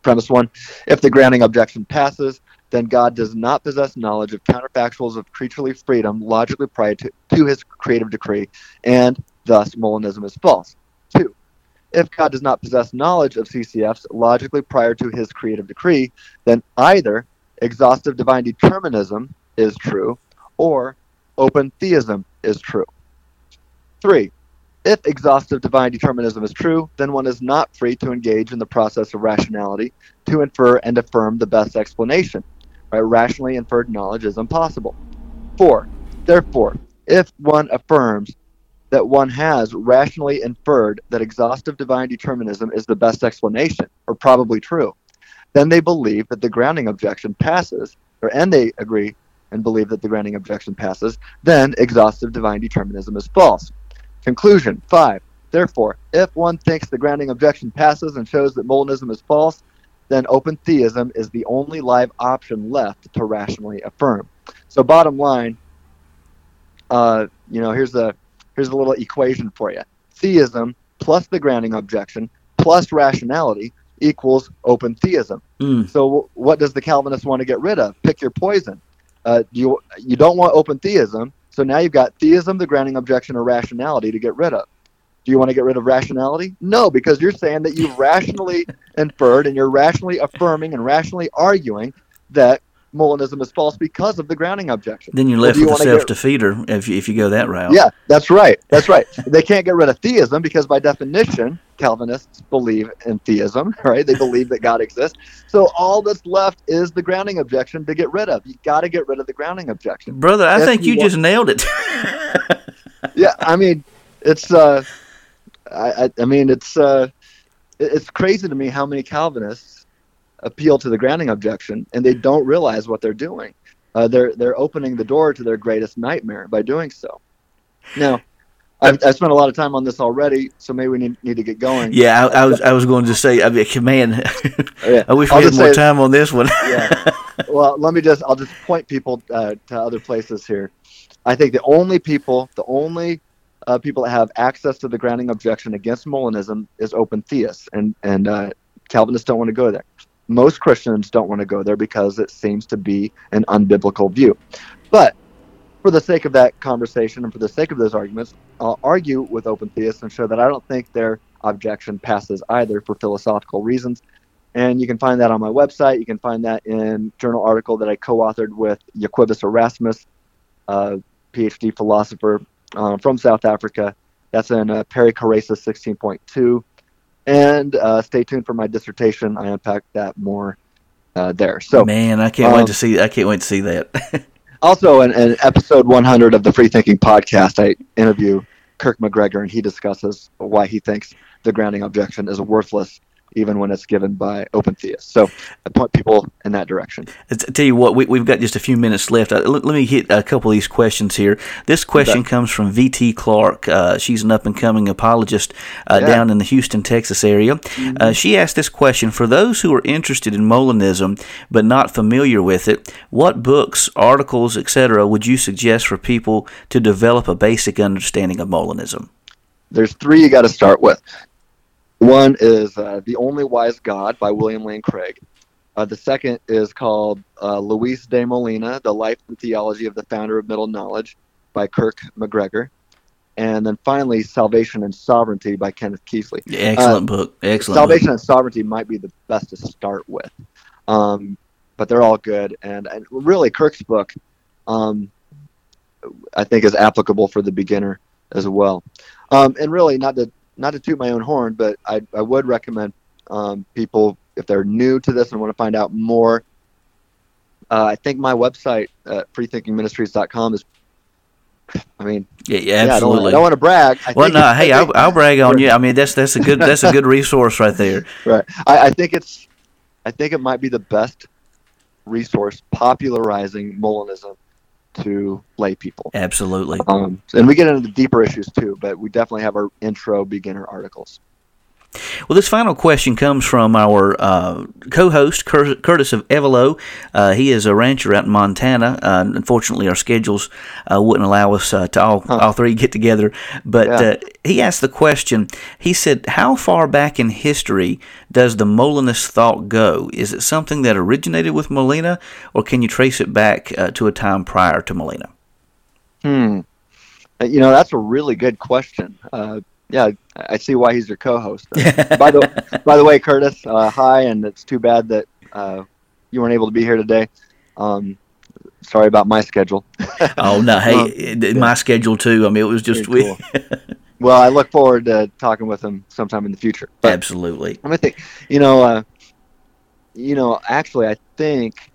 Premise one, if the grounding objection passes, then God does not possess knowledge of counterfactuals of creaturely freedom logically prior to, to his creative decree, and thus Molinism is false. Two, if God does not possess knowledge of C C Fs logically prior to his creative decree, then either exhaustive divine determinism is true, or open theism is true. Three, if exhaustive divine determinism is true, then one is not free to engage in the process of rationality to infer and affirm the best explanation. Right? Rationally inferred knowledge is impossible. Four, therefore, if one affirms that one has rationally inferred that exhaustive divine determinism is the best explanation, or probably true, then they believe that the grounding objection passes, or and they agree and believe that the grounding objection passes, then exhaustive divine determinism is false. Conclusion, five, therefore, if one thinks the grounding objection passes and shows that Molinism is false, then open theism is the only live option left to rationally affirm. So bottom line, uh, you know, here's a Here's a little equation for you. Theism plus the grounding objection plus rationality equals open theism. Mm. So what does the Calvinist want to get rid of? Pick your poison. Uh, you you don't want open theism, so now you've got theism, the grounding objection, or rationality to get rid of. Do you want to get rid of rationality? No, because you're saying that you've rationally inferred and you're rationally affirming and rationally arguing that Molinism is false because of the grounding objection. Then you're left with a self-defeater if you, if you go that route. Yeah, that's right. That's right. They can't get rid of theism because by definition, Calvinists believe in theism, right? They believe that God exists. So all that's left is the grounding objection to get rid of. You got to get rid of the grounding objection. Brother, I if think you, you want, just nailed it. Yeah, I mean, it's uh, I, I mean, it's uh, it's crazy to me how many Calvinists appeal to the grounding objection, and they don't realize what they're doing. Uh, they're they're opening the door to their greatest nightmare by doing so. Now, I've, I've spent a lot of time on this already, so maybe we need, need to get going. Yeah, I, I was I was going to say, I mean, man, yeah. I wish we I'll had more say, time on this one. Yeah. Well, let me just, I'll just point people uh, to other places here. I think the only people, the only uh, people that have access to the grounding objection against Molinism is open theists, and, and uh, Calvinists don't want to go there. Most Christians don't want to go there because it seems to be an unbiblical view. But for the sake of that conversation and for the sake of those arguments, I'll argue with open theists and show that I don't think their objection passes either for philosophical reasons. And you can find that on my website. You can find that in a journal article that I co-authored with Jacobus Erasmus, a P H D philosopher uh, from South Africa. That's in uh, Perichoresis sixteen point two. And uh, stay tuned for my dissertation. I unpack that more uh, there. So, man, I can't um, wait to see. I can't wait to see that. Also, in, in episode one hundred of the Free Thinking Podcast, I interview Kirk McGregor, and he discusses why he thinks the grounding objection is worthless, even when it's given by open theists. So I point people in that direction. I tell you what, we, we've got just a few minutes left. Uh, let, let me hit a couple of these questions here. This question okay. comes from V T. Clark. Uh, she's an up-and-coming apologist uh, yeah. down in the Houston, Texas area. Mm-hmm. Uh, she asked this question, for those who are interested in Molinism but not familiar with it, what books, articles, et cetera would you suggest for people to develop a basic understanding of Molinism? There's three you got to start with. One is uh, The Only Wise God by William Lane Craig. Uh, the second is called uh, Luis de Molina, The Life and Theology of the Founder of Middle Knowledge by Kirk McGregor. And then finally, Salvation and Sovereignty by Kenneth Keathley. Yeah, excellent uh, book. Excellent. Salvation book. And Sovereignty might be the best to start with. Um, but they're all good. And, and really, Kirk's book, um, I think, is applicable for the beginner as well. Um, and really, not to... Not to toot my own horn, but I, I would recommend um, people, if they're new to this and want to find out more, uh, I think my website at free thinking ministries dot com is, I mean, yeah, yeah absolutely. Yeah, I, don't, I don't want to brag. I well, think no, hey, I I'll, I'll brag on you. I mean, that's that's a good that's a good resource right there. Right. I, I think it's, I think it might be the best resource popularizing Molinism to lay people. Absolutely. Um, and we get into the deeper issues too, but we definitely have our intro beginner articles. Well, this final question comes from our uh, co-host, Cur- Curtis of Evelo. Uh, he is a rancher out in Montana. Uh, unfortunately, our schedules uh, wouldn't allow us uh, to all, huh. all three get together. But yeah. uh, he asked the question, he said, how far back in history does the Molinist thought go? Is it something that originated with Molina, or can you trace it back uh, to a time prior to Molina? Hmm. You know, that's a really good question. Uh Yeah, I see why he's your co-host. by the by the way, Curtis, uh, hi, and it's too bad that uh, you weren't able to be here today. Um, sorry about my schedule. Oh, no. Hey, um, it, my yeah. schedule too. I mean, it was just weird. Cool. Well, I look forward to talking with him sometime in the future. But absolutely. I'm going to think, you know, uh, you know, actually, I think,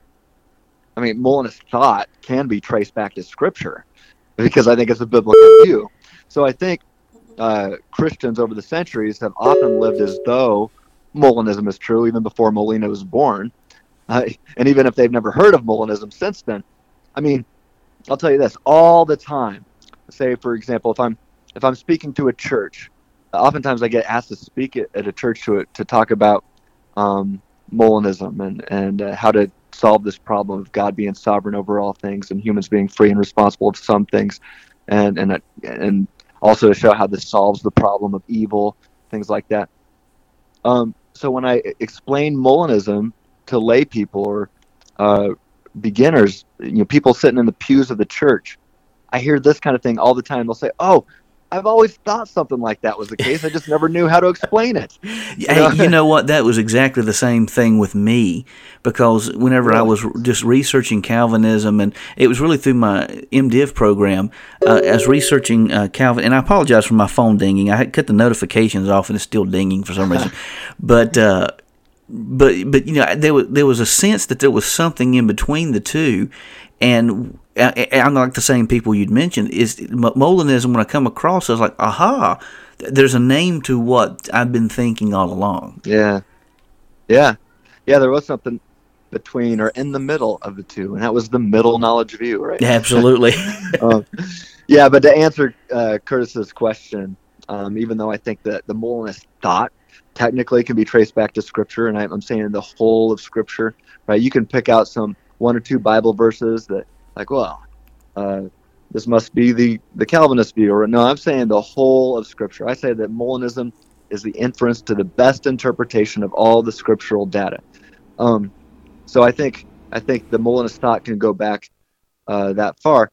I mean, Molinist thought can be traced back to Scripture, because I think it's a biblical view. So I think uh, Christians over the centuries have often lived as though Molinism is true, even before Molina was born. Uh, and even if they've never heard of Molinism since then, I mean, I'll tell you this all the time. Say, for example, if I'm if I'm speaking to a church, oftentimes I get asked to speak at, at a church to to talk about um, Molinism and and uh, how to solve this problem of God being sovereign over all things and humans being free and responsible for some things, and and and also to show how this solves the problem of evil, things like that. Um, so when I explain Molinism to lay people or uh, beginners, you know, people sitting in the pews of the church, I hear this kind of thing all the time. They'll say, "Oh, I've always thought something like that was the case. I just never knew how to explain it." You know? Hey, you know what? That was exactly the same thing with me, because whenever really? I was just researching Calvinism, and it was really through my MDiv program, uh, I was researching uh, Calvin, and I apologize for my phone dinging. I had cut the notifications off, and it's still dinging for some reason. But uh, but but you know, there was there was a sense that there was something in between the two, and I'm like the same people you'd mentioned. Is Molinism, when I come across, I was like, aha, there's a name to what I've been thinking all along. Yeah. Yeah. Yeah, there was something between or in the middle of the two, and that was the middle knowledge view, right? Absolutely. um, yeah, but to answer uh, Curtis's question, um, even though I think that the Molinist thought technically can be traced back to Scripture, and I'm saying the whole of Scripture, right? You can pick out some one or two Bible verses that, like, well, uh, this must be the, the Calvinist view. Or no, I'm saying the whole of Scripture. I say that Molinism is the inference to the best interpretation of all the scriptural data. Um, so I think I think the Molinist thought can go back uh, that far.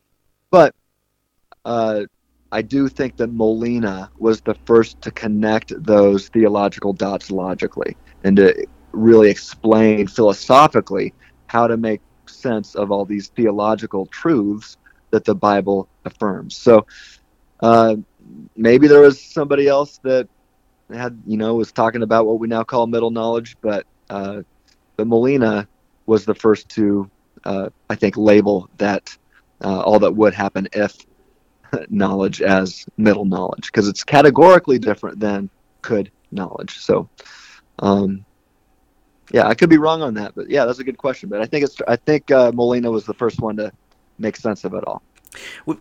But uh, I do think that Molina was the first to connect those theological dots logically and to really explain philosophically how to make sense of all these theological truths that the Bible affirms. So uh, maybe there was somebody else that had, you know, was talking about what we now call middle knowledge, but uh, but Molina was the first to, uh, I think, label that uh, all that would happen if knowledge as middle knowledge, because it's categorically different than could knowledge. So. Um, Yeah, I could be wrong on that, but yeah, that's a good question. But I think it's I think uh, Molina was the first one to make sense of it all.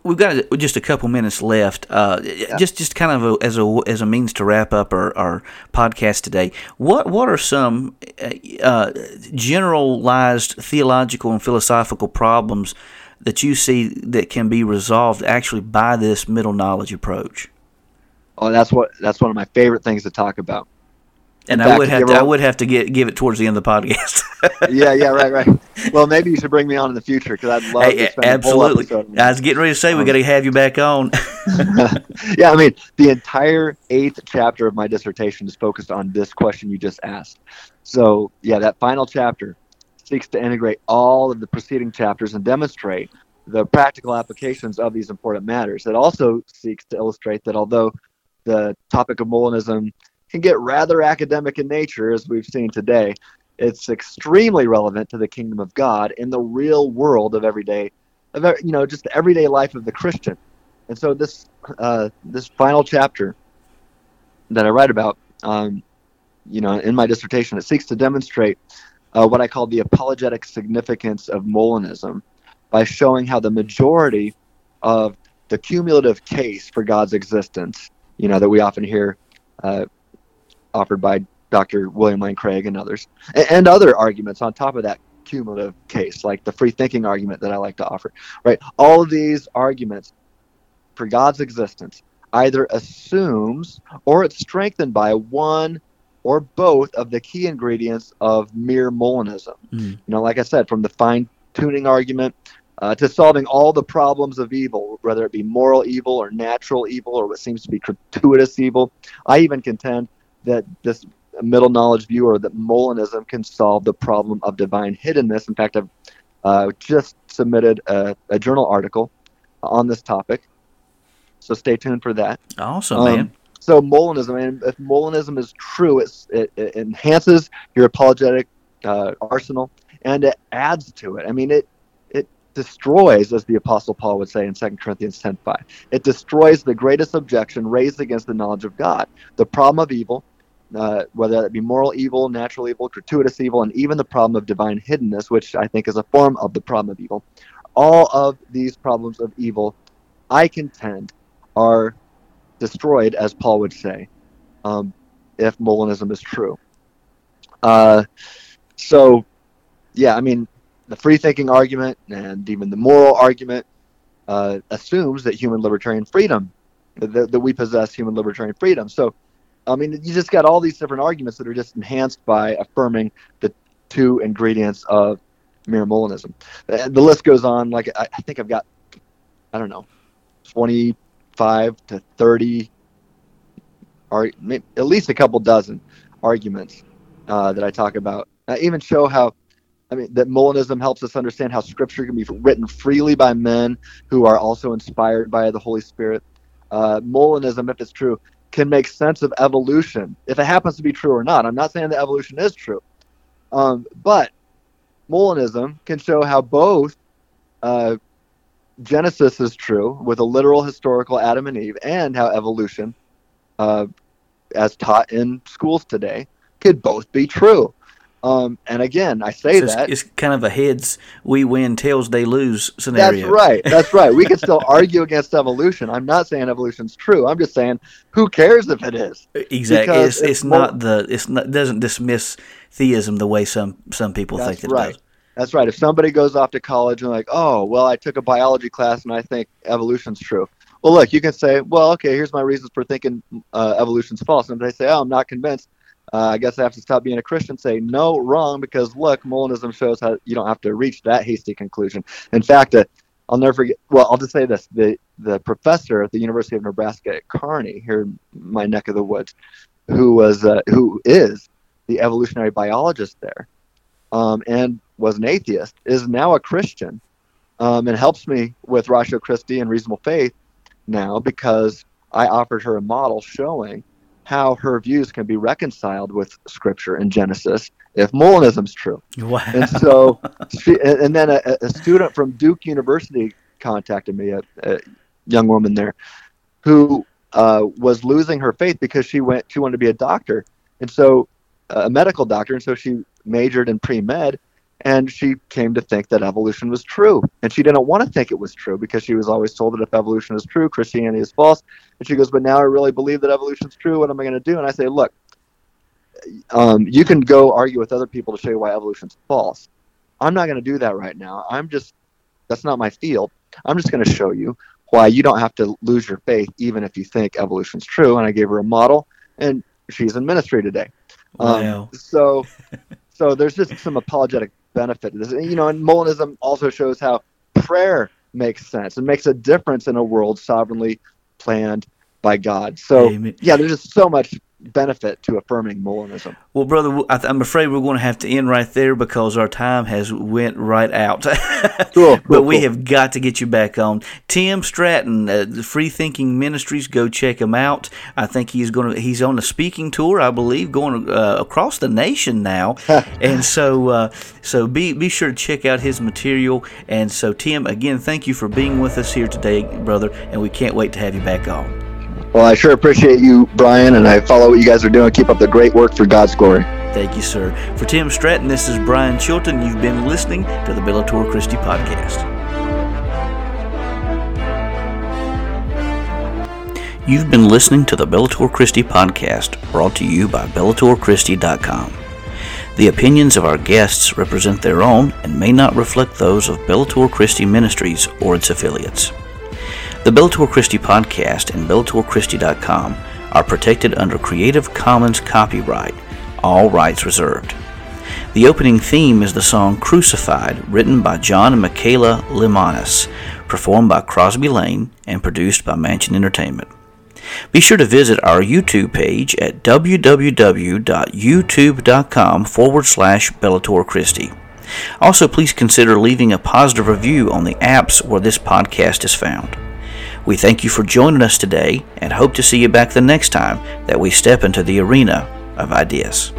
We've got just a couple minutes left. Uh, yeah. Just just kind of a, as a as a means to wrap up our, our podcast today. What what are some uh, generalized theological and philosophical problems that you see that can be resolved actually by this middle knowledge approach? Oh, that's what that's one of my favorite things to talk about. And fact, I would have to, I would have to get give it towards the end of the podcast. yeah, yeah, right, right. Well, maybe you should bring me on in the future, because I'd love hey, to spend absolutely. A whole episode on I was getting ready to say um, we got to have you back on. Yeah, I mean, the entire eighth chapter of my dissertation is focused on this question you just asked. So, yeah, that final chapter seeks to integrate all of the preceding chapters and demonstrate the practical applications of these important matters. It also seeks to illustrate that although the topic of Molinism can get rather academic in nature, as we've seen today, it's extremely relevant to the kingdom of God in the real world of everyday, of, you know, just the everyday life of the Christian. And so this uh, this final chapter that I write about, um, you know, in my dissertation, it seeks to demonstrate uh, what I call the apologetic significance of Molinism by showing how the majority of the cumulative case for God's existence, you know, that we often hear uh, offered by Doctor William Lane Craig and others, and other arguments on top of that cumulative case, like the free thinking argument that I like to offer, right? All of these arguments for God's existence either assumes or it's strengthened by one or both of the key ingredients of mere Molinism. Mm. You know, like I said, from the fine tuning argument uh, to solving all the problems of evil, whether it be moral evil or natural evil or what seems to be gratuitous evil. I even contend that this middle knowledge view, or that Molinism, can solve the problem of divine hiddenness. In fact, I've uh, just submitted a, a journal article on this topic. So stay tuned for that. Awesome, um, man. So Molinism, and if Molinism is true, it's, it, it enhances your apologetic uh, arsenal, and it adds to it. I mean, it it destroys, as the Apostle Paul would say in Second Corinthians ten five, it destroys the greatest objection raised against the knowledge of God, the problem of evil, uh, whether that be moral evil, natural evil, gratuitous evil, and even the problem of divine hiddenness, which I think is a form of the problem of evil. All of these problems of evil, I contend, are destroyed, as Paul would say, um, if Molinism is true. Uh, so, yeah, I mean, the free-thinking argument and even the moral argument uh, assumes that human libertarian freedom, that, that we possess human libertarian freedom. So, I mean, you just got all these different arguments that are just enhanced by affirming the two ingredients of mere Molinism. The, the list goes on. Like, I, I think I've got, I don't know, twenty-five to thirty, or maybe at least a couple dozen arguments uh, that I talk about. I even show how, I mean, that Molinism helps us understand how Scripture can be written freely by men who are also inspired by the Holy Spirit. Uh, Molinism, if it's true, can make sense of evolution, if it happens to be true or not. I'm not saying that evolution is true, um, but Molinism can show how both uh, Genesis is true with a literal historical Adam and Eve, and how evolution, uh, as taught in schools today, could both be true. Um, and again, I say so it's, that. It's kind of a heads we win, tails they lose scenario. That's right. That's right. We can still argue against evolution. I'm not saying evolution's true. I'm just saying who cares if it is. Exactly. Because it's it's, it's more, not the it's not, doesn't dismiss theism the way some, some people think it right. does. That's right. If somebody goes off to college and like, oh, well, I took a biology class and I think evolution's true. Well, look, you can say, well, okay, here's my reasons for thinking uh, evolution's false. And if they say, oh, I'm not convinced, uh, I guess I have to stop being a Christian, say, no, wrong, because look, Molinism shows how you don't have to reach that hasty conclusion. In fact, uh, I'll never forget, well, I'll just say this. The, the professor at the University of Nebraska at Kearney, here in my neck of the woods, who was uh, who is the evolutionary biologist there, um, and was an atheist, is now a Christian, um, and helps me with Ratio Christi and Reasonable Faith now, because I offered her a model showing how her views can be reconciled with Scripture in Genesis if Molinism's true. Wow. And so, she, and then a, a student from Duke University contacted me, a, a young woman there, who uh, was losing her faith because she went, she wanted to be a doctor, and so uh, a medical doctor, and so she majored in pre-med. And she came to think that evolution was true. And she didn't want to think it was true because she was always told that if evolution is true, Christianity is false. And she goes, but now I really believe that evolution is true. What am I going to do? And I say, look, um, you can go argue with other people to show you why evolution is false. I'm not going to do that right now. I'm just, that's not my field. I'm just going to show you why you don't have to lose your faith even if you think evolution is true. And I gave her a model, and she's in ministry today. Um, wow. So, so there's just some apologetic benefit. You know, and Molinism also shows how prayer makes sense and makes a difference in a world sovereignly planned by God. So, Amen. Yeah, there's just so much benefit to affirming Molinism. Well, brother, I'm afraid we're going to have to end right there because our time has went right out. cool, cool, but we cool. have got to get you back on. Tim Stratton, uh, the Free Thinking Ministries, go check him out. I think he's going to, he's on a speaking tour, I believe, going uh, across the nation now. and so, uh, so be be sure to check out his material. And so, Tim, again, thank you for being with us here today, brother, and we can't wait to have you back on. Well, I sure appreciate you, Brian, and I follow what you guys are doing. Keep up the great work for God's glory. Thank you, sir. For Tim Stratton, this is Brian Chilton. You've been listening to the Bellator Christi Podcast. You've been listening to the Bellator Christi Podcast, brought to you by Bellator Christi dot com. The opinions of our guests represent their own and may not reflect those of Bellator Christi Ministries or its affiliates. The Bellator Christi Podcast and Bellator Christi dot com are protected under Creative Commons copyright, all rights reserved. The opening theme is the song Crucified, written by John and Michaela Limanis, performed by Crosby Lane, and produced by Mansion Entertainment. Be sure to visit our YouTube page at w w w dot youtube dot com forward slash Bellator Christi. Also, please consider leaving a positive review on the apps where this podcast is found. We thank you for joining us today and hope to see you back the next time that we step into the arena of ideas.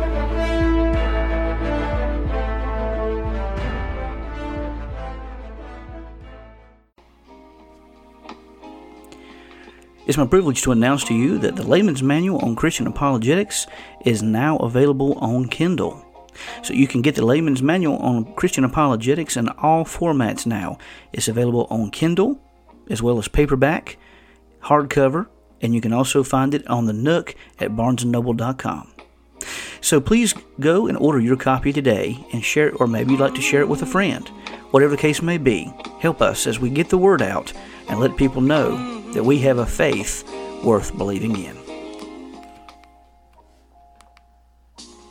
It's my privilege to announce to you that the Layman's Manual on Christian Apologetics is now available on Kindle. So you can get the Layman's Manual on Christian Apologetics in all formats now. It's available on Kindle, as well as paperback, hardcover, and you can also find it on the Nook at barnes and noble dot com. So please go and order your copy today and share it, or maybe you'd like to share it with a friend. Whatever the case may be, help us as we get the word out and let people know that we have a faith worth believing in.